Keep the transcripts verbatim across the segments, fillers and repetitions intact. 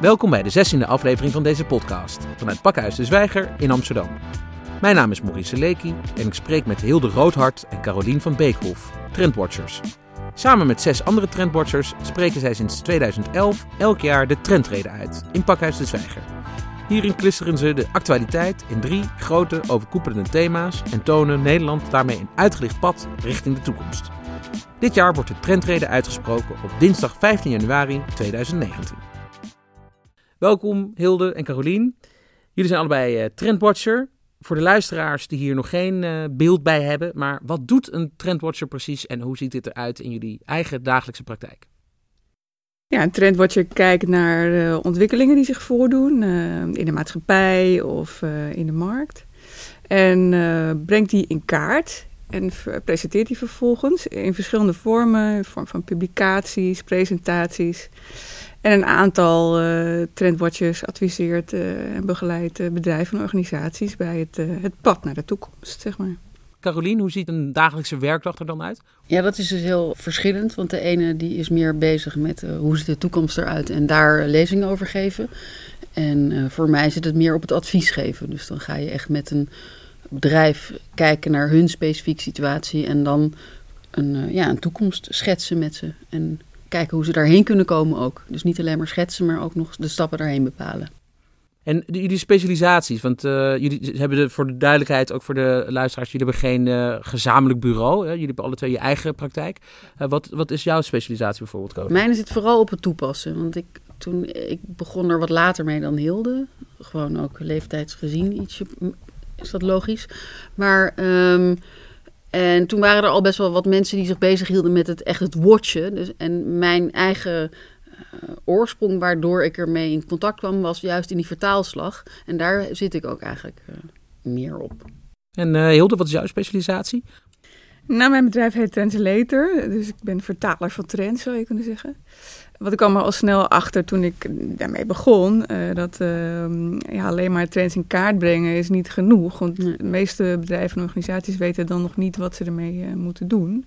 Welkom bij de zestiende aflevering van deze podcast vanuit Pakhuis de Zwijger in Amsterdam. Mijn naam is Maurice Seleky en ik spreek met Hilde Roothart en Carolien van Beekhoff, trendwatchers. Samen met zes andere trendwatchers spreken zij sinds tweeduizend elf elk jaar de Trendrede uit in Pakhuis de Zwijger. Hierin clusteren ze de actualiteit in drie grote overkoepelende thema's en tonen Nederland daarmee een uitgelicht pad richting de toekomst. Dit jaar wordt de Trendrede uitgesproken op dinsdag vijftien januari tweeduizend negentien. Welkom Hilde en Carolien. Jullie zijn allebei uh, trendwatcher. Voor de luisteraars die hier nog geen uh, beeld bij hebben, maar wat doet een trendwatcher precies en hoe ziet dit eruit in jullie eigen dagelijkse praktijk? Ja, een trendwatcher kijkt naar uh, ontwikkelingen die zich voordoen uh, in de maatschappij of uh, in de markt en uh, brengt die in kaart en ver- presenteert die vervolgens in verschillende vormen, in vorm van publicaties, presentaties. En een aantal uh, trendwatchers adviseert uh, en begeleidt uh, bedrijven en organisaties bij het, uh, het pad naar de toekomst, zeg maar. Carolien, hoe ziet een dagelijkse werkdag er dan uit? Ja, dat is dus heel verschillend, want de ene die is meer bezig met uh, hoe ziet de toekomst eruit en daar lezingen over geven. En uh, voor mij zit het meer op het advies geven. Dus dan ga je echt met een bedrijf kijken naar hun specifieke situatie en dan een, uh, ja, een toekomst schetsen met ze en kijken hoe ze daarheen kunnen komen ook. Dus niet alleen maar schetsen, maar ook nog de stappen daarheen bepalen. En jullie specialisaties, want uh, jullie hebben de, voor de duidelijkheid, ook voor de luisteraars, jullie hebben geen uh, gezamenlijk bureau. Hè? Jullie hebben alle twee je eigen praktijk. Uh, wat, wat is jouw specialisatie bijvoorbeeld, Koos? Mijn zit vooral op het toepassen, want ik, toen, ik begon er wat later mee dan Hilde. Gewoon ook leeftijdsgezien, ietsje, is dat logisch. Maar Um, En toen waren er al best wel wat mensen die zich bezighielden met het echt het watchen. Dus, en mijn eigen uh, oorsprong waardoor ik ermee in contact kwam was juist in die vertaalslag. En daar zit ik ook eigenlijk uh, meer op. En uh, Hilde, wat is jouw specialisatie? Nou, mijn bedrijf heet Translator. Dus ik ben vertaler van trends, zou je kunnen zeggen. Wat ik kwam er al snel achter toen ik daarmee begon, uh, dat uh, ja, alleen maar trends in kaart brengen is niet genoeg. Want de meeste bedrijven en organisaties weten dan nog niet wat ze ermee uh, moeten doen.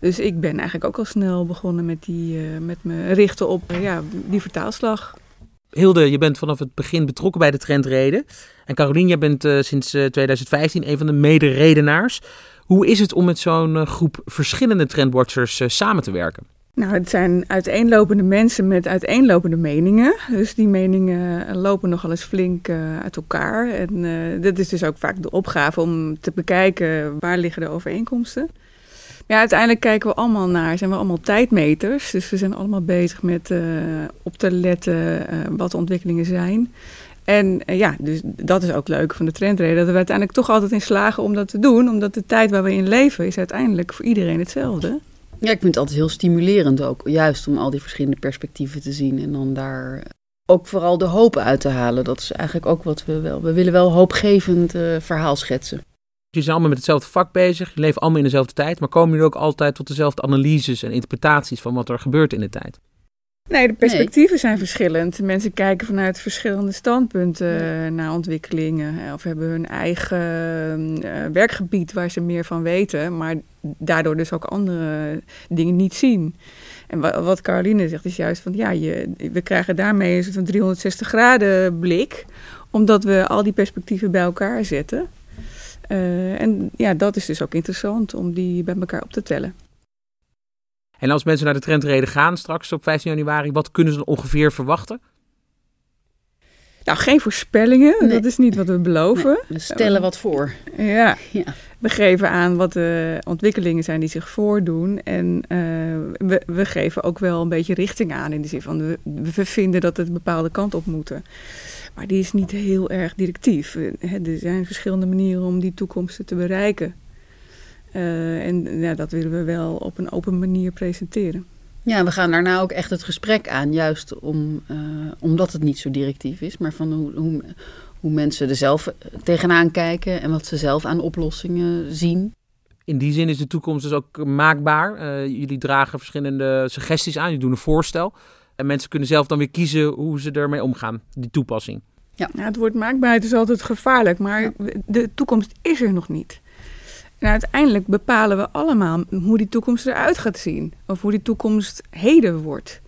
Dus ik ben eigenlijk ook al snel begonnen met, die, uh, met me richten op uh, ja, die vertaalslag. Hilde, je bent vanaf het begin betrokken bij de Trendrede. En Carolien, jij bent uh, sinds uh, tweeduizend vijftien een van de mederedenaars. Hoe is het om met zo'n uh, groep verschillende trendwatchers uh, samen te werken? Nou, het zijn uiteenlopende mensen met uiteenlopende meningen. Dus die meningen lopen nogal eens flink uh, uit elkaar. En uh, dat is dus ook vaak de opgave om te bekijken waar liggen de overeenkomsten. Maar ja, uiteindelijk kijken we allemaal naar, zijn we allemaal tijdmeters. Dus we zijn allemaal bezig met uh, op te letten uh, wat de ontwikkelingen zijn. En uh, ja, dus dat is ook leuk van de Trendrede, dat we uiteindelijk toch altijd in slagen om dat te doen. Omdat de tijd waar we in leven is uiteindelijk voor iedereen hetzelfde. Ja, ik vind het altijd heel stimulerend ook, juist om al die verschillende perspectieven te zien en dan daar ook vooral de hoop uit te halen. Dat is eigenlijk ook wat we wel, we willen wel hoopgevend uh, verhaal schetsen. Jullie zijn allemaal met hetzelfde vak bezig, je leeft allemaal in dezelfde tijd, maar komen jullie ook altijd tot dezelfde analyses en interpretaties van wat er gebeurt in de tijd? Nee, de perspectieven nee. zijn verschillend. Mensen kijken vanuit verschillende standpunten ja. naar ontwikkelingen. Of hebben hun eigen uh, werkgebied waar ze meer van weten, maar daardoor dus ook andere dingen niet zien. En wa- wat Caroline zegt is juist van ja, je, we krijgen daarmee een soort van driehonderdzestig graden blik, omdat we al die perspectieven bij elkaar zetten. Uh, en ja, dat is dus ook interessant om die bij elkaar op te tellen. En als mensen naar de Trendrede gaan straks op vijftien januari, wat kunnen ze dan ongeveer verwachten? Nou, geen voorspellingen. Nee. Dat is niet wat we beloven. Nee, we stellen wat voor. Ja. ja. We geven aan wat de ontwikkelingen zijn die zich voordoen. En uh, we, we geven ook wel een beetje richting aan. In de zin van, we, we vinden dat het een bepaalde kant op moet. Maar die is niet heel erg directief. Er zijn verschillende manieren om die toekomsten te bereiken. Uh, en ja, dat willen we wel op een open manier presenteren. Ja, we gaan daarna ook echt het gesprek aan. Juist om, uh, omdat het niet zo directief is. Maar van hoe, hoe, hoe mensen er zelf tegenaan kijken. En wat ze zelf aan oplossingen zien. In die zin is de toekomst dus ook maakbaar. Uh, jullie dragen verschillende suggesties aan. Jullie doen een voorstel. En mensen kunnen zelf dan weer kiezen hoe ze ermee omgaan. Die toepassing. Ja, nou, het woord maakbaarheid is altijd gevaarlijk. Maar ja. de toekomst is er nog niet. En uiteindelijk bepalen we allemaal hoe die toekomst eruit gaat zien. Of hoe die toekomst heden wordt.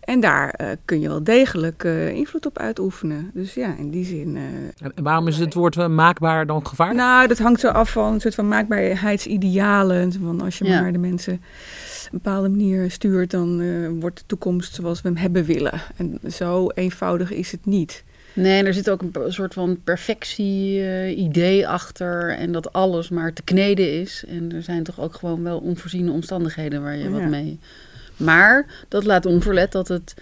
En daar uh, kun je wel degelijk uh, invloed op uitoefenen. Dus ja, in die zin... Uh, en waarom is het woord uh, maakbaar dan gevaarlijk? Nou, dat hangt zo af van een soort van maakbaarheidsidealen. Van als je ja. maar de mensen op een bepaalde manier stuurt... dan uh, wordt de toekomst zoals we hem hebben willen. En zo eenvoudig is het niet. Nee, er zit ook een soort van perfectie-idee uh, achter... en dat alles maar te kneden is. En er zijn toch ook gewoon wel onvoorziene omstandigheden waar je ja. wat mee... Maar dat laat onverlet dat het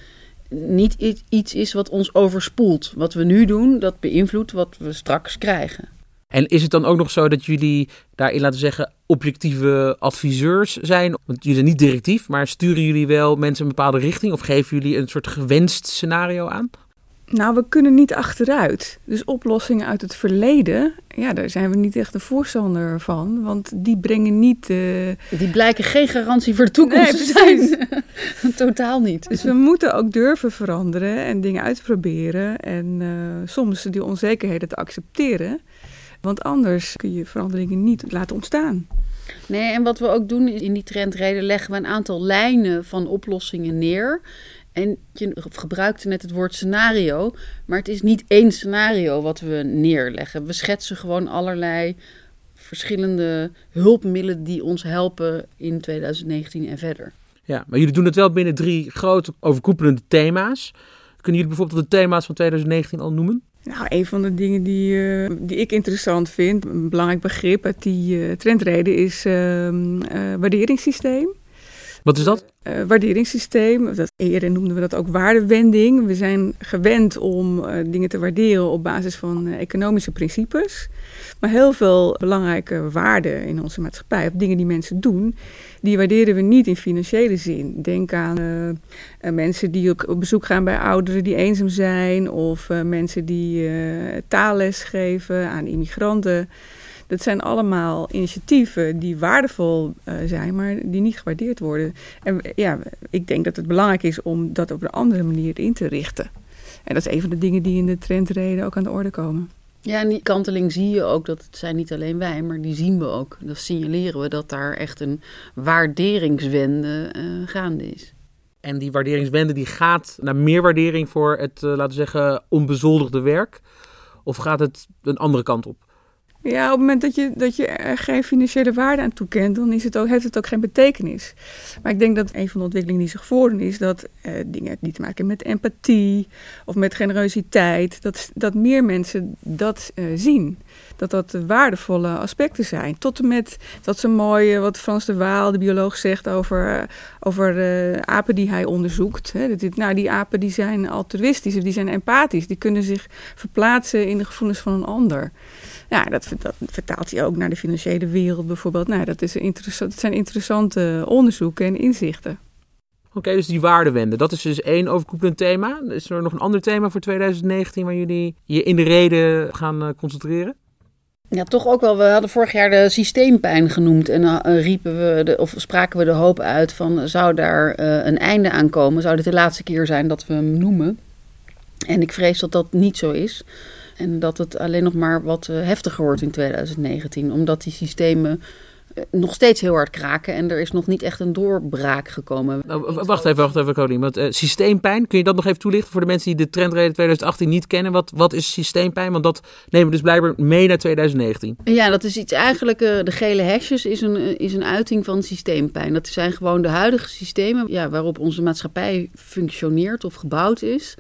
niet iets is wat ons overspoelt. Wat we nu doen, dat beïnvloedt wat we straks krijgen. En is het dan ook nog zo dat jullie daarin, laten we zeggen, objectieve adviseurs zijn? Want jullie zijn niet directief, maar sturen jullie wel mensen een bepaalde richting? Of geven jullie een soort gewenst scenario aan? Nou, we kunnen niet achteruit. Dus oplossingen uit het verleden, ja, daar zijn we niet echt een voorstander van. Want die brengen niet... Uh... Die blijken geen garantie voor de toekomst nee, te zijn. Totaal niet. Dus we moeten ook durven veranderen en dingen uitproberen. En uh, soms die onzekerheden te accepteren. Want anders kun je veranderingen niet laten ontstaan. Nee, en wat we ook doen in die trendreden leggen we een aantal lijnen van oplossingen neer... En je gebruikte net het woord scenario, maar het is niet één scenario wat we neerleggen. We schetsen gewoon allerlei verschillende hulpmiddelen die ons helpen in twintig negentien en verder. Ja, maar jullie doen het wel binnen drie grote overkoepelende thema's. Kunnen jullie bijvoorbeeld de thema's van twintig negentien al noemen? Nou, een van de dingen die, uh, die ik interessant vind, een belangrijk begrip uit die uh, trendreden, is uh, uh, waarderingssysteem. Wat is dat? Uh, waarderingssysteem, dat, eerder noemden we dat ook waardewending. We zijn gewend om uh, dingen te waarderen op basis van uh, economische principes. Maar heel veel belangrijke waarden in onze maatschappij, of dingen die mensen doen, die waarderen we niet in financiële zin. Denk aan uh, uh, mensen die ook op bezoek gaan bij ouderen die eenzaam zijn, of uh, mensen die uh, taalles geven aan immigranten. Dat zijn allemaal initiatieven die waardevol uh, zijn, maar die niet gewaardeerd worden. En ja, ik denk dat het belangrijk is om dat op een andere manier in te richten. En dat is een van de dingen die in de trendreden ook aan de orde komen. Ja, en die kanteling zie je ook, dat het zijn niet alleen wij, maar die zien we ook. Dan signaleren we dat daar echt een waarderingswende uh, gaande is. En die waarderingswende die gaat naar meer waardering voor het, uh, laten we zeggen, onbezoldigde werk? Of gaat het een andere kant op? Ja, op het moment dat je, dat je er geen financiële waarde aan toekent, dan is het ook, heeft het ook geen betekenis. Maar ik denk dat een van de ontwikkelingen die zich voordoen is dat eh, dingen die te maken hebben met empathie of met generositeit, dat, dat meer mensen dat eh, zien. Dat dat waardevolle aspecten zijn. Tot en met dat ze mooie, wat Frans de Waal, de bioloog, zegt over, over uh, apen die hij onderzoekt. Hè. Dat dit, nou, die apen die zijn altruïstisch of die zijn empathisch. Die kunnen zich verplaatsen in de gevoelens van een ander. Ja, dat, dat vertaalt hij ook naar de financiële wereld bijvoorbeeld. Nou, dat, is een interessant, dat zijn interessante onderzoeken en inzichten. Oké, okay, dus die waardewende. Dat is dus één overkoepelend thema. Is er nog een ander thema voor twintig negentien waar jullie je in de reden gaan concentreren? Ja, toch ook wel. We hadden vorig jaar de systeempijn genoemd en dan riepen we de, of spraken we de hoop uit van zou daar uh, een einde aan komen? Zou dit de laatste keer zijn dat we hem noemen? En ik vrees dat dat niet zo is. En dat het alleen nog maar wat heftiger wordt in twintig negentien. Omdat die systemen nog steeds heel hard kraken. En er is nog niet echt een doorbraak gekomen. Nou, wacht even, wacht even, Carolien. Want uh, systeempijn, kun je dat nog even toelichten voor de mensen die de trendreden twintig achttien niet kennen? Wat, wat is systeempijn? Want dat nemen we dus blijkbaar mee naar twintig negentien. Ja, dat is iets eigenlijk, uh, de gele hesjes is een, is een uiting van systeempijn. Dat zijn gewoon de huidige systemen ja, waarop onze maatschappij functioneert of gebouwd is.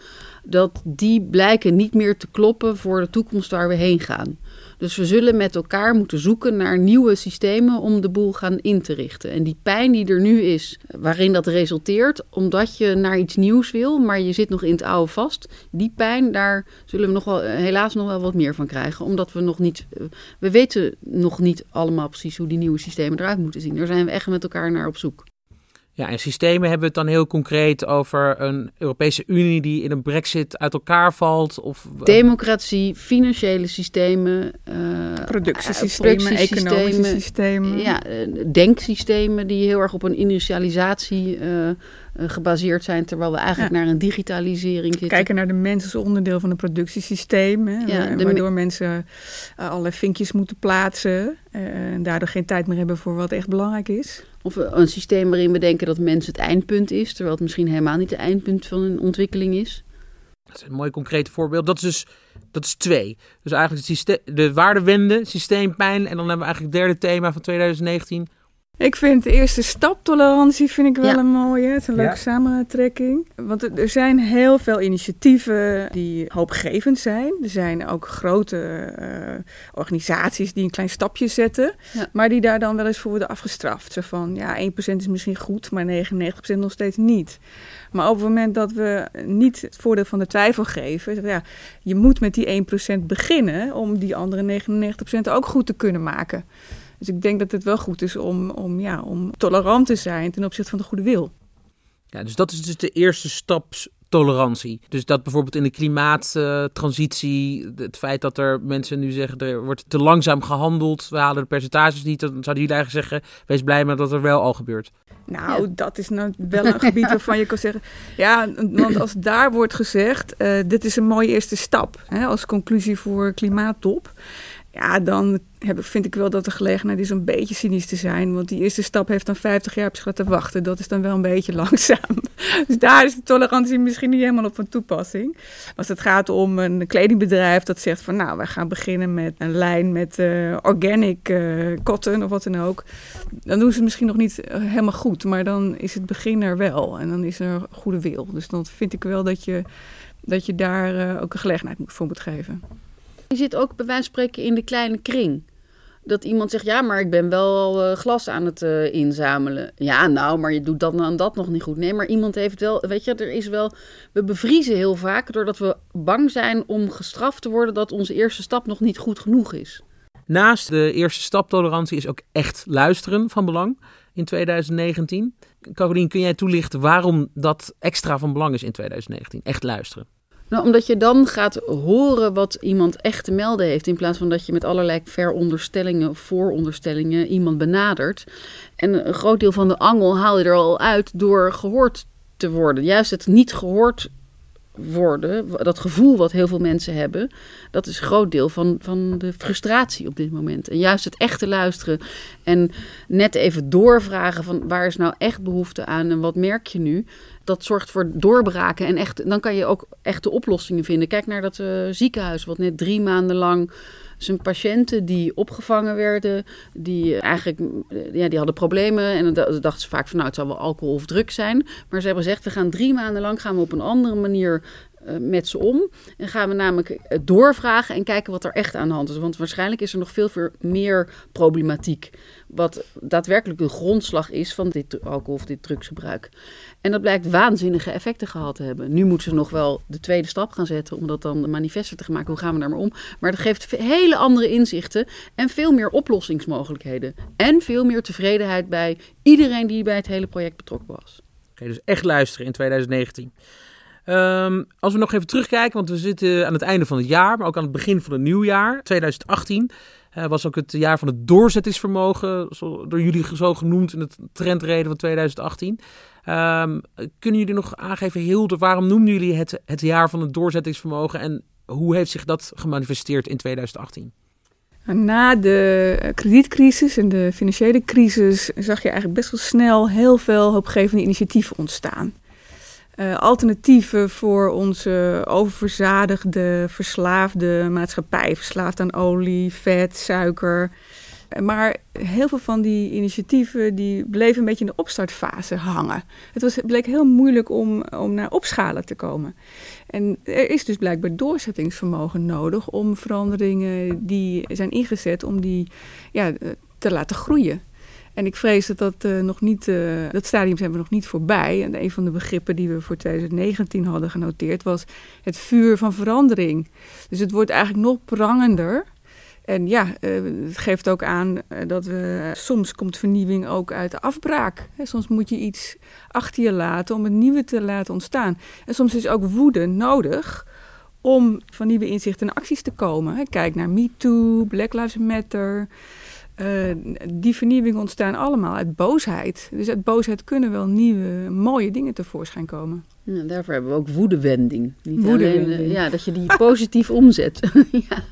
Dat die blijken niet meer te kloppen voor de toekomst waar we heen gaan. Dus we zullen met elkaar moeten zoeken naar nieuwe systemen om de boel gaan in te richten. En die pijn die er nu is, waarin dat resulteert, omdat je naar iets nieuws wil, maar je zit nog in het oude vast. Die pijn, daar zullen we nog wel, helaas nog wel wat meer van krijgen. Omdat we nog niet, we weten nog niet allemaal precies hoe die nieuwe systemen eruit moeten zien. Daar zijn we echt met elkaar naar op zoek. Ja, en systemen hebben we het dan heel concreet over een Europese Unie die in een brexit uit elkaar valt? Of... Democratie, financiële systemen. Uh, productiesystemen, productiesystemen, economische systemen. Ja, denksystemen die heel erg op een industrialisatie uh, gebaseerd zijn, terwijl we eigenlijk ja. naar een digitalisering zitten. Kijken naar de mens als onderdeel van een productiesysteem, hè, ja, de... waardoor mensen allerlei vinkjes moeten plaatsen uh, en daardoor geen tijd meer hebben voor wat echt belangrijk is. Of een systeem waarin we denken dat mens het eindpunt is, terwijl het misschien helemaal niet het eindpunt van een ontwikkeling is. Dat is een mooi concreet voorbeeld. Dat is dus dat is twee. Dus eigenlijk het systeem, de waardewende, systeempijn. En dan hebben we eigenlijk het derde thema van twintig negentien. Ik vind de eerste stap tolerantie vind ik wel ja. een mooie. Het is een leuke ja. samentrekking. Want er zijn heel veel initiatieven die hoopgevend zijn. Er zijn ook grote uh, organisaties die een klein stapje zetten. Ja. Maar die daar dan wel eens voor worden afgestraft. Zo van, ja, één procent is misschien goed, maar negenennegentig procent nog steeds niet. Maar op het moment dat we niet het voordeel van de twijfel geven. Ja, je moet met die één procent beginnen om die andere negenennegentig procent ook goed te kunnen maken. Dus ik denk dat het wel goed is om, om, ja, om tolerant te zijn ten opzichte van de goede wil. Ja, dus dat is dus de eerste stap tolerantie. Dus dat bijvoorbeeld in de klimaattransitie, uh, het feit dat er mensen nu zeggen, er wordt te langzaam gehandeld, we halen de percentages niet, dan zouden jullie eigenlijk zeggen, wees blij met dat er wel al gebeurt. Nou, ja. dat is nou wel een gebied waarvan je kan zeggen, ja, want als daar wordt gezegd, uh, dit is een mooie eerste stap, hè, als conclusie voor klimaattop. Ja, dan heb, vind ik wel dat de gelegenheid is om een beetje cynisch te zijn. Want die eerste stap heeft dan vijftig jaar op zich laten wachten. Dat is dan wel een beetje langzaam. Dus daar is de tolerantie misschien niet helemaal op van toepassing. Als het gaat om een kledingbedrijf dat zegt van... nou, wij gaan beginnen met een lijn met uh, organic uh, cotton of wat dan ook. Dan doen ze het misschien nog niet helemaal goed. Maar dan is het begin er wel. En dan is er goede wil. Dus dan vind ik wel dat je, dat je daar uh, ook een gelegenheid voor moet geven. Je zit ook bij wijze van spreken in de kleine kring. Dat iemand zegt, ja, maar ik ben wel uh, glas aan het uh, inzamelen. Ja, nou, maar je doet dat en dat nog niet goed. Nee, maar iemand heeft wel, weet je, er is wel... We bevriezen heel vaak doordat we bang zijn om gestraft te worden... dat onze eerste stap nog niet goed genoeg is. Naast de eerste stap tolerantie is ook echt luisteren van belang in twintig negentien. Carolien, kun jij toelichten waarom dat extra van belang is in twintig negentien? Echt luisteren. Nou, omdat je dan gaat horen wat iemand echt te melden heeft... in plaats van dat je met allerlei veronderstellingen of vooronderstellingen iemand benadert. En een groot deel van de angel haal je er al uit door gehoord te worden. Juist het niet gehoord worden, dat gevoel wat heel veel mensen hebben... dat is een groot deel van, van de frustratie op dit moment. En juist het echte luisteren en net even doorvragen... van waar is nou echt behoefte aan en wat merk je nu... Dat zorgt voor doorbraken en echt, dan kan je ook echte oplossingen vinden. Kijk naar dat uh, ziekenhuis wat net drie maanden lang zijn patiënten die opgevangen werden. Die uh, eigenlijk, ja, die hadden problemen en dan dachten ze vaak van nou het zal wel alcohol of drugs zijn. Maar ze hebben gezegd we gaan drie maanden lang gaan we op een andere manier uh, met ze om. En gaan we namelijk doorvragen en kijken wat er echt aan de hand is. Want waarschijnlijk is er nog veel meer problematiek. Wat daadwerkelijk de grondslag is van dit alcohol of dit drugsgebruik. En dat blijkt waanzinnige effecten gehad te hebben. Nu moeten ze nog wel de tweede stap gaan zetten... om dat dan manifester te gaan maken. Hoe gaan we daar maar om? Maar dat geeft hele andere inzichten... en veel meer oplossingsmogelijkheden. En veel meer tevredenheid bij iedereen die bij het hele project betrokken was. Oké, okay, dus echt luisteren in twintig negentien. Um, als we nog even terugkijken... want we zitten aan het einde van het jaar... maar ook aan het begin van het nieuwjaar, twintig achttien... Uh, was ook het jaar van het doorzettingsvermogen, zo, door jullie zo genoemd in het Trendrede van twintig achttien. Uh, kunnen jullie nog aangeven, Hilde, waarom noemden jullie het het jaar van het doorzettingsvermogen en hoe heeft zich dat gemanifesteerd in twintig achttien? Na de kredietcrisis en de financiële crisis zag je eigenlijk best wel snel heel veel hoopgevende initiatieven ontstaan. Uh, alternatieven voor onze oververzadigde, verslaafde maatschappij. Verslaafd aan olie, vet, suiker. Uh, maar heel veel van die initiatieven die bleven een beetje in de opstartfase hangen. Het was, bleek heel moeilijk om, om naar opschalen te komen. En er is dus blijkbaar doorzettingsvermogen nodig... om veranderingen die zijn ingezet om die ja, te laten groeien. En ik vrees dat dat uh, nog niet, uh, dat stadium zijn we nog niet voorbij. En een van de begrippen die we voor twintig negentien hadden genoteerd was het vuur van verandering. Dus het wordt eigenlijk nog prangender. En ja, uh, het geeft ook aan uh, dat we, soms komt vernieuwing ook uit de afbraak. Hè, soms moet je iets achter je laten om het nieuwe te laten ontstaan. En soms is ook woede nodig om van nieuwe inzichten en acties te komen. Hè, kijk naar Me Too, Black Lives Matter... Uh, die vernieuwingen ontstaan allemaal uit boosheid. Dus uit boosheid kunnen wel nieuwe, mooie dingen tevoorschijn komen. Ja, daarvoor hebben we ook woedewending. Niet woedewending. Alleen, uh, ja, dat je die positief omzet. Ja.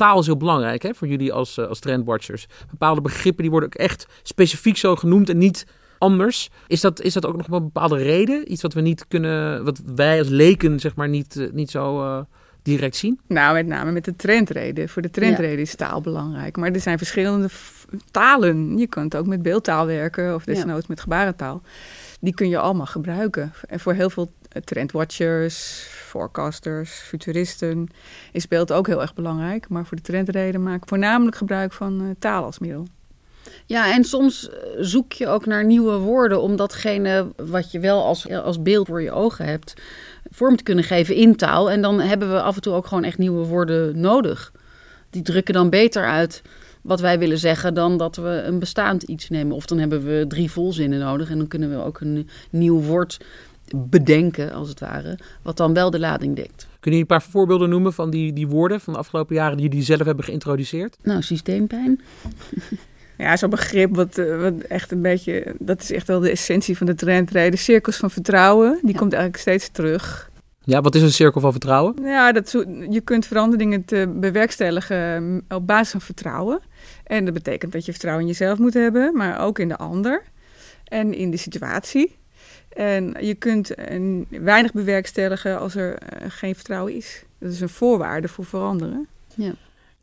taal is heel belangrijk, hè, voor jullie als, uh, als trendwatchers. Bepaalde begrippen die worden ook echt specifiek zo genoemd en niet anders. Is dat, is dat ook nog een bepaalde reden? Iets wat we niet kunnen, wat wij als leken zeg maar niet, uh, niet zo uh, direct zien? Nou, met name met de trendrede. Voor de trendrede ja. is taal belangrijk. Maar er zijn verschillende f- talen. Je kunt ook met beeldtaal werken of desnoods ja. met gebarentaal. Die kun je allemaal gebruiken. En voor heel veel trendwatchers, forecasters, futuristen is beeld ook heel erg belangrijk. Maar voor de trendrede maak ik voornamelijk gebruik van uh, taal als middel. Ja, en soms zoek je ook naar nieuwe woorden om datgene wat je wel als, als beeld voor je ogen hebt vorm te kunnen geven in taal. En dan hebben we af en toe ook gewoon echt nieuwe woorden nodig. Die drukken dan beter uit wat wij willen zeggen dan dat we een bestaand iets nemen. Of dan hebben we drie volzinnen nodig en dan kunnen we ook een nieuw woord bedenken, als het ware, wat dan wel de lading dekt. Kun je een paar voorbeelden noemen van die, die woorden van de afgelopen jaren die jullie zelf hebben geïntroduceerd? Nou, systeempijn. Ja, zo'n begrip wat, wat echt een beetje, dat is echt wel de essentie van de trendrede. Cirkels van vertrouwen, die ja. komt eigenlijk steeds terug. Ja, wat is een cirkel van vertrouwen? Ja, dat zo, je kunt veranderingen te bewerkstelligen op basis van vertrouwen. En dat betekent dat je vertrouwen in jezelf moet hebben, maar ook in de ander en in de situatie. En je kunt een, weinig bewerkstelligen als er uh, geen vertrouwen is. Dat is een voorwaarde voor veranderen. Ja.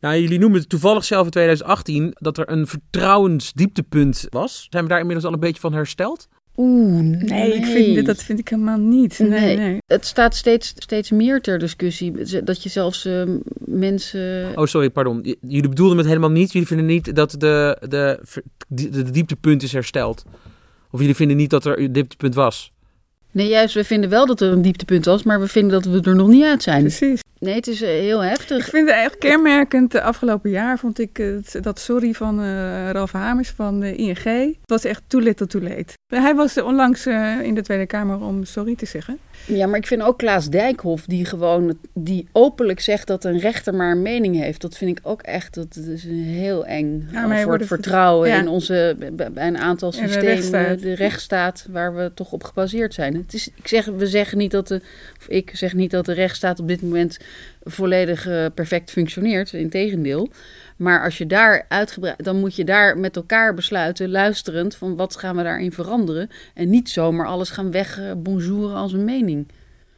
Nou, jullie noemen het toevallig zelf in tweeduizend achttien dat er een vertrouwensdieptepunt was. Zijn we daar inmiddels al een beetje van hersteld? Oeh, nee. nee ik vind, dat vind ik helemaal niet. Nee, nee. nee. Het staat steeds, steeds meer ter discussie. Dat je zelfs uh, mensen... Oh, sorry, pardon. J- jullie bedoelden het helemaal niet. Jullie vinden niet dat de, de, de, de dieptepunt is hersteld. Of jullie vinden niet dat er een dieptepunt was? Nee, juist, we vinden wel dat er een dieptepunt was, maar we vinden dat we er nog niet uit zijn. Precies. Nee, het is heel heftig. Ik vind het eigenlijk kenmerkend. De afgelopen jaar vond ik het, dat sorry van uh, Ralph Hamers van de I N G. Het was echt too little too late. Hij was onlangs uh, in de Tweede Kamer om sorry te zeggen. Ja, maar ik vind ook Klaas Dijkhoff, die gewoon die openlijk zegt dat een rechter maar een mening heeft. Dat vind ik ook echt, dat is een heel eng ja, voor het vertrouwen ja. in onze, bij een aantal systemen, de rechtsstaat. de rechtsstaat, waar we toch op gebaseerd zijn. Het is, ik zeg, we zeggen niet dat de, of ik zeg niet dat de rechtsstaat op dit moment volledig uh, perfect functioneert, integendeel. Maar als je daar uitgebreid, dan moet je daar met elkaar besluiten, luisterend, van wat gaan we daarin veranderen. En niet zomaar alles gaan wegbonjouren als een mening.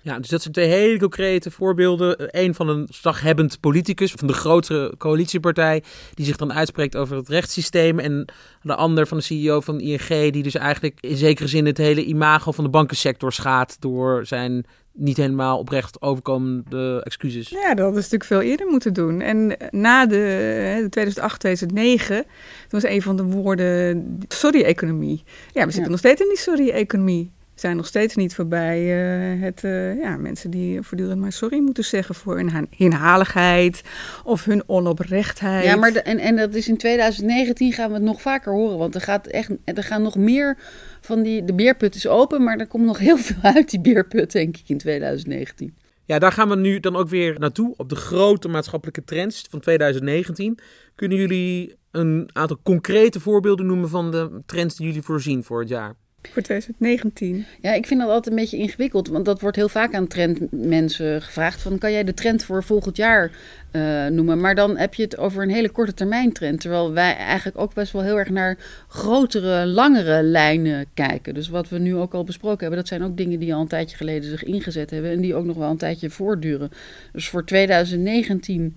Ja, dus dat zijn twee hele concrete voorbeelden. Eén van een slaghebbend politicus van de grotere coalitiepartij, die zich dan uitspreekt over het rechtssysteem. En de ander van de C E O van I N G, die dus eigenlijk in zekere zin het hele imago van de bankensector schaadt door zijn niet helemaal oprecht overkomende excuses. Ja, dat hadden we natuurlijk veel eerder moeten doen. En na de tweeduizend acht, tweeduizend negen, toen was een van de woorden sorry-economie. Ja, we zitten ja. nog steeds in die sorry-economie. We zijn nog steeds niet voorbij uh, het uh, ja, mensen die voortdurend maar sorry moeten zeggen voor hun ha- inhaligheid of hun onoprechtheid. Ja, maar de, en, en dat is in tweeduizend negentien gaan we het nog vaker horen, want er gaat echt, er gaan nog meer van die, de beerput is open, maar er komt nog heel veel uit die beerput, denk ik, in tweeduizend negentien. Ja, daar gaan we nu dan ook weer naartoe, op de grote maatschappelijke trends van tweeduizend negentien. Kunnen jullie een aantal concrete voorbeelden noemen van de trends die jullie voorzien voor het jaar? Voor tweeduizend negentien. Ja, ik vind dat altijd een beetje ingewikkeld. Want dat wordt heel vaak aan trendmensen gevraagd. Van, kan jij de trend voor volgend jaar uh, noemen? Maar dan heb je het over een hele korte termijn trend. Terwijl wij eigenlijk ook best wel heel erg naar grotere, langere lijnen kijken. Dus wat we nu ook al besproken hebben. Dat zijn ook dingen die al een tijdje geleden zich ingezet hebben. En die ook nog wel een tijdje voortduren. Dus voor tweeduizend negentien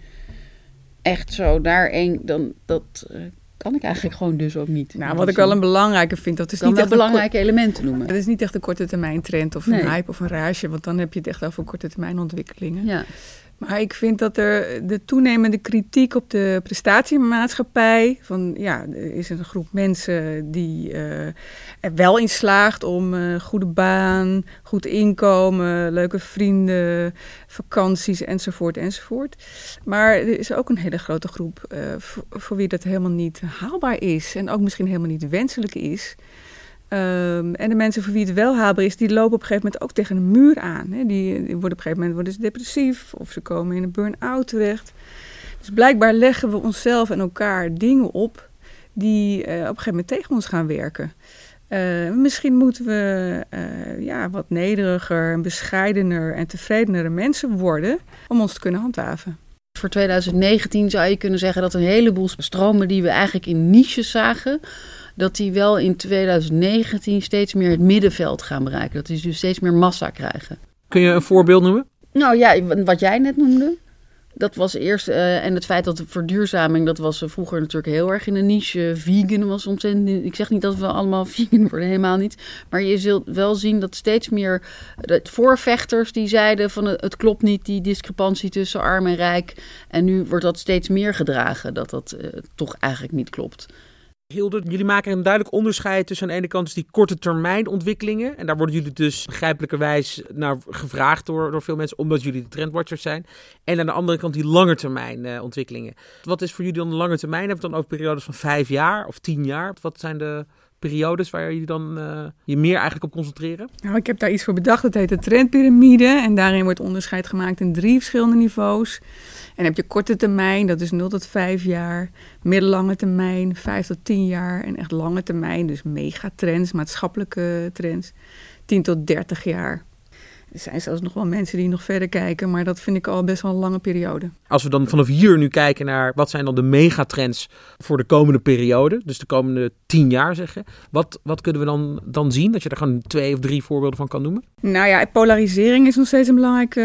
echt zo daar één... Dan dat... Uh, kan ik eigenlijk gewoon dus ook niet. Nou, wat ik wel een belangrijke vind, dat is niet echt belangrijke elementen noemen. Dat is niet echt een korte termijn trend of een nee. hype of een rage, want dan heb je het echt over korte termijn ontwikkelingen. Ja. Maar ik vind dat er de toenemende kritiek op de prestatiemaatschappij, van ja, er is een groep mensen die uh, er wel in slaagt om uh, goede baan, goed inkomen, leuke vrienden, vakanties enzovoort enzovoort. Maar er is ook een hele grote groep uh, voor, voor wie dat helemaal niet haalbaar is en ook misschien helemaal niet wenselijk is. Um, en de mensen voor wie het wel haalbaar is, die lopen op een gegeven moment ook tegen een muur aan. Hè. Die, die worden op een gegeven moment worden ze depressief of ze komen in een burn-out terecht. Dus blijkbaar leggen we onszelf en elkaar dingen op die uh, op een gegeven moment tegen ons gaan werken. Uh, misschien moeten we uh, ja, wat nederiger, en bescheidener en tevredenere mensen worden om ons te kunnen handhaven. voor twintig negentien zou je kunnen zeggen dat een heleboel stromen die we eigenlijk in niches zagen, dat die wel in twintig negentien steeds meer het middenveld gaan bereiken. Dat die dus steeds meer massa krijgen. Kun je een voorbeeld noemen? Nou ja, wat jij net noemde. Dat was eerst, uh, en het feit dat de verduurzaming, dat was uh, vroeger natuurlijk heel erg in de niche. Uh, vegan was ontzettend, ik zeg niet dat we allemaal vegan worden, helemaal niet. Maar je zult wel zien dat steeds meer de voorvechters die zeiden van uh, het klopt niet, die discrepantie tussen arm en rijk. En nu wordt dat steeds meer gedragen, dat dat uh, toch eigenlijk niet klopt. Hilde, jullie maken een duidelijk onderscheid tussen aan de ene kant dus die korte termijn ontwikkelingen. En daar worden jullie dus begrijpelijkerwijs naar gevraagd door, door veel mensen, omdat jullie de trendwatchers zijn. En aan de andere kant die lange termijn uh, ontwikkelingen. Wat is voor jullie dan de lange termijn? Hebben we dan ook periodes van vijf jaar of tien jaar? Wat zijn de periodes waar jullie dan uh, je meer eigenlijk op concentreren? Nou, ik heb daar iets voor bedacht. Dat heet de trendpyramide. En daarin wordt onderscheid gemaakt in drie verschillende niveaus. En heb je korte termijn, dat is nul tot vijf jaar. Middellange termijn, vijf tot tien jaar. En echt lange termijn, dus megatrends, maatschappelijke trends. tien tot dertig jaar. Er zijn zelfs nog wel mensen die nog verder kijken, maar dat vind ik al best wel een lange periode. Als we dan vanaf hier nu kijken naar wat zijn dan de megatrends voor de komende periode, dus de komende tien jaar zeggen, wat, wat kunnen we dan, dan zien? Dat je er gewoon twee of drie voorbeelden van kan noemen? Nou ja, polarisering is nog steeds een belangrijke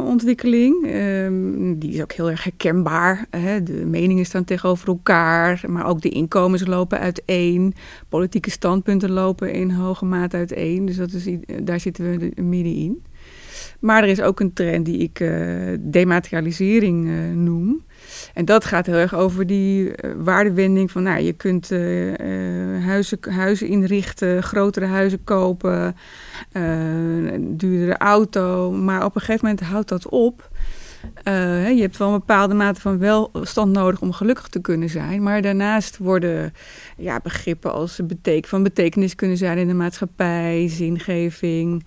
uh, ontwikkeling. Um, die is ook heel erg herkenbaar. Hè? De meningen staan tegenover elkaar, maar ook de inkomens lopen uiteen. Politieke standpunten lopen in hoge mate uiteen, dus dat is, daar zitten we middenin. Maar er is ook een trend die ik uh, dematerialisering uh, noem. En dat gaat heel erg over die uh, waardewending van, nou, je kunt uh, uh, huizen, huizen inrichten, grotere huizen kopen, uh, een duurdere auto. Maar op een gegeven moment houdt dat op. Uh, je hebt wel een bepaalde mate van welstand nodig om gelukkig te kunnen zijn. Maar daarnaast worden ja, begrippen als betek- van betekenis kunnen zijn in de maatschappij, zingeving.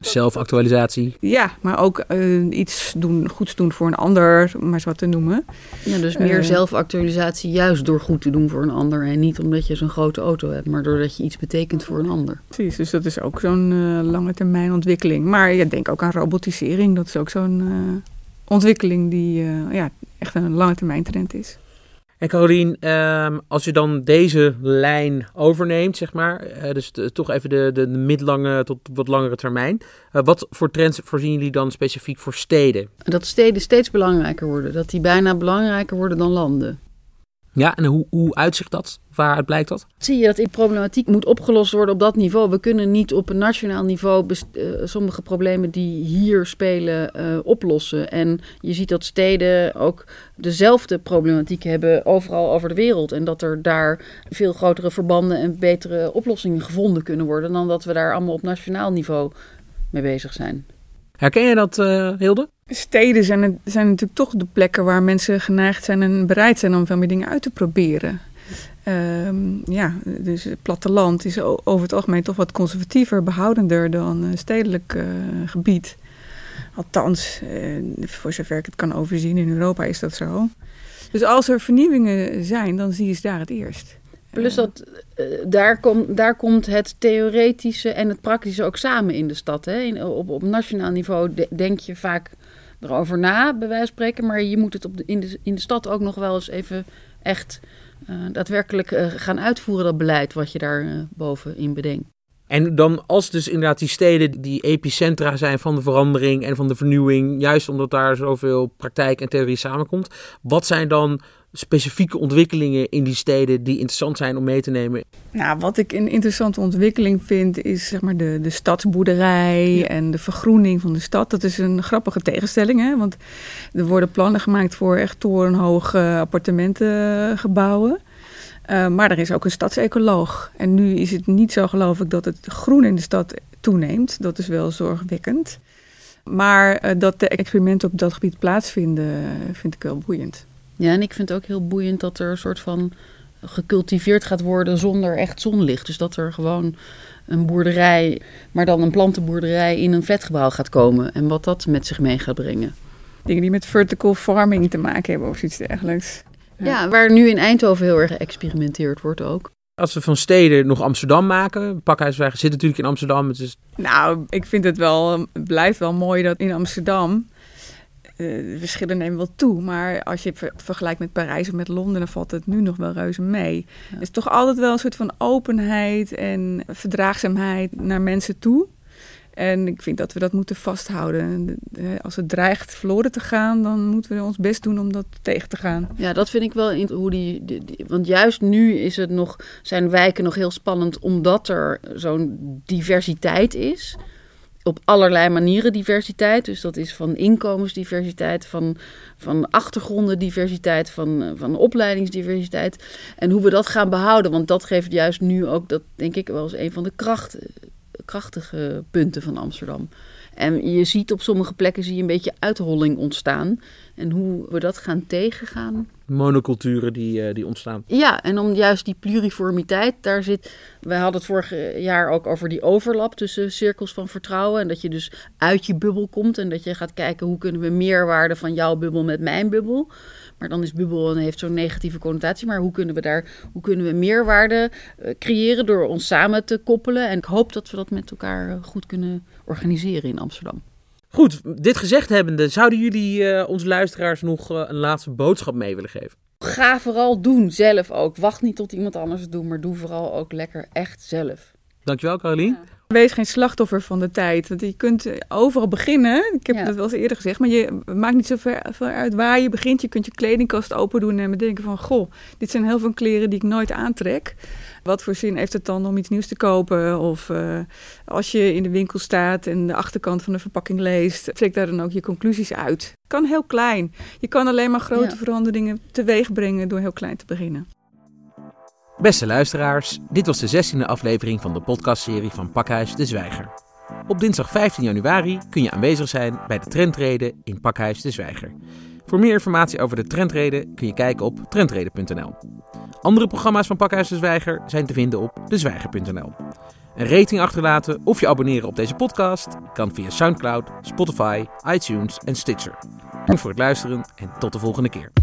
Zelfactualisatie. Ja, maar ook uh, iets doen, goeds doen voor een ander, om maar eens wat te noemen. Ja, dus meer uh, zelfactualisatie juist door goed te doen voor een ander. En niet omdat je zo'n grote auto hebt, maar doordat je iets betekent voor een ander. Precies, dus dat is ook zo'n uh, lange termijn ontwikkeling. Maar ja, denk ook aan robotisering. Dat is ook zo'n uh, ontwikkeling die uh, ja, echt een lange termijn trend is. En Carolien, uh, als je dan deze lijn overneemt, zeg maar, uh, dus de, toch even de, de middellange tot wat langere termijn. Uh, wat voor trends voorzien jullie dan specifiek voor steden? Dat steden steeds belangrijker worden, dat die bijna belangrijker worden dan landen. Ja, en hoe, hoe uitzicht dat? Waaruit blijkt dat? Zie je dat die problematiek moet opgelost worden op dat niveau. We kunnen niet op een nationaal niveau best, uh, sommige problemen die hier spelen uh, oplossen. En je ziet dat steden ook dezelfde problematiek hebben overal over de wereld. En dat er daar veel grotere verbanden en betere oplossingen gevonden kunnen worden dan dat we daar allemaal op nationaal niveau mee bezig zijn. Herken je dat, uh, Hilde? Steden zijn, zijn natuurlijk toch de plekken waar mensen geneigd zijn en bereid zijn om veel meer dingen uit te proberen. Um, ja, dus het platteland is over het algemeen toch wat conservatiever, behoudender dan een stedelijk uh, gebied. Althans, uh, voor zover ik het kan overzien, in Europa is dat zo. Dus als er vernieuwingen zijn, dan zie je ze daar het eerst. Plus dat uh, daar, kom, daar komt het theoretische en het praktische ook samen in de stad. Hè? In, op, op nationaal niveau de, denk je vaak erover na, bij wijze van spreken. Maar je moet het op de, in, de, in de stad ook nog wel eens even echt uh, daadwerkelijk uh, gaan uitvoeren, dat beleid wat je daar uh, bovenin bedenkt. En dan als dus inderdaad die steden die epicentra zijn van de verandering en van de vernieuwing, juist omdat daar zoveel praktijk en theorie samenkomt, wat zijn dan specifieke ontwikkelingen in die steden die interessant zijn om mee te nemen? Nou, wat ik een interessante ontwikkeling vind is zeg maar de, de stadsboerderij ja. en de vergroening van de stad. Dat is een grappige tegenstelling, hè? Want er worden plannen gemaakt voor echt torenhoge appartementengebouwen. Uh, maar er is ook een stadsecoloog. En nu is het niet zo, geloof ik, dat het groen in de stad toeneemt. Dat is wel zorgwekkend. Maar uh, dat de experimenten op dat gebied plaatsvinden, vind ik wel boeiend. Ja, en ik vind het ook heel boeiend dat er een soort van gecultiveerd gaat worden zonder echt zonlicht. Dus dat er gewoon een boerderij, maar dan een plantenboerderij in een flatgebouw gaat komen. En wat dat met zich mee gaat brengen. Dingen die met vertical farming te maken hebben of iets dergelijks. Ja, waar nu in Eindhoven heel erg geëxperimenteerd wordt ook. Als we van steden nog Amsterdam maken, Pakhuis de Zwijger zit natuurlijk in Amsterdam. Het is... Nou, ik vind het wel, het blijft wel mooi dat in Amsterdam de verschillen nemen wel toe. Maar als je het vergelijkt met Parijs of met Londen, dan valt het nu nog wel reuze mee. Ja. Er is toch altijd wel een soort van openheid en verdraagzaamheid naar mensen toe. En ik vind dat we dat moeten vasthouden. Als het dreigt verloren te gaan, dan moeten we ons best doen om dat tegen te gaan. Ja, dat vind ik wel. In hoe die, die, die, want juist nu is het nog, zijn wijken nog heel spannend, omdat er zo'n diversiteit is. Op allerlei manieren diversiteit. Dus dat is van inkomensdiversiteit, van, van achtergrondendiversiteit, van, van opleidingsdiversiteit. En hoe we dat gaan behouden. Want dat geeft juist nu ook, dat denk ik wel eens een van de krachten. krachtige punten van Amsterdam. En je ziet op sommige plekken zie je een beetje uitholling ontstaan. En hoe we dat gaan tegengaan. Monoculturen die, die ontstaan. Ja, en om juist die pluriformiteit, daar zit... We hadden het vorig jaar ook over die overlap tussen cirkels van vertrouwen. En dat je dus uit je bubbel komt. En dat je gaat kijken hoe kunnen we meerwaarde van jouw bubbel met mijn bubbel. Maar dan is bubbel en heeft zo'n negatieve connotatie. Maar hoe kunnen we daar, hoe kunnen we meerwaarde creëren door ons samen te koppelen? En ik hoop dat we dat met elkaar goed kunnen organiseren in Amsterdam. Goed, dit gezegd hebbende, zouden jullie uh, onze luisteraars nog uh, een laatste boodschap mee willen geven? Ga vooral doen, zelf ook. Wacht niet tot iemand anders het doet, maar doe vooral ook lekker echt zelf. Dankjewel, Carolien. Ja. Wees geen slachtoffer van de tijd. Want je kunt overal beginnen. Ik heb ja. dat wel eens eerder gezegd. Maar je maakt niet zoveel uit waar je begint. Je kunt je kledingkast open doen en bedenken van... Goh, dit zijn heel veel kleren die ik nooit aantrek. Wat voor zin heeft het dan om iets nieuws te kopen? Of uh, als je in de winkel staat en de achterkant van de verpakking leest... trek daar dan ook je conclusies uit. Het kan heel klein. Je kan alleen maar grote ja. veranderingen teweeg brengen door heel klein te beginnen. Beste luisteraars, dit was de zestiende aflevering van de podcastserie van Pakhuis de Zwijger. Op dinsdag vijftien januari kun je aanwezig zijn bij de Trendrede in Pakhuis de Zwijger. Voor meer informatie over de Trendrede kun je kijken op trendrede punt n l. Andere programma's van Pakhuis de Zwijger zijn te vinden op de zwijger punt n l. Een rating achterlaten of je abonneren op deze podcast kan via SoundCloud, Spotify, iTunes en Stitcher. Dank voor het luisteren en tot de volgende keer.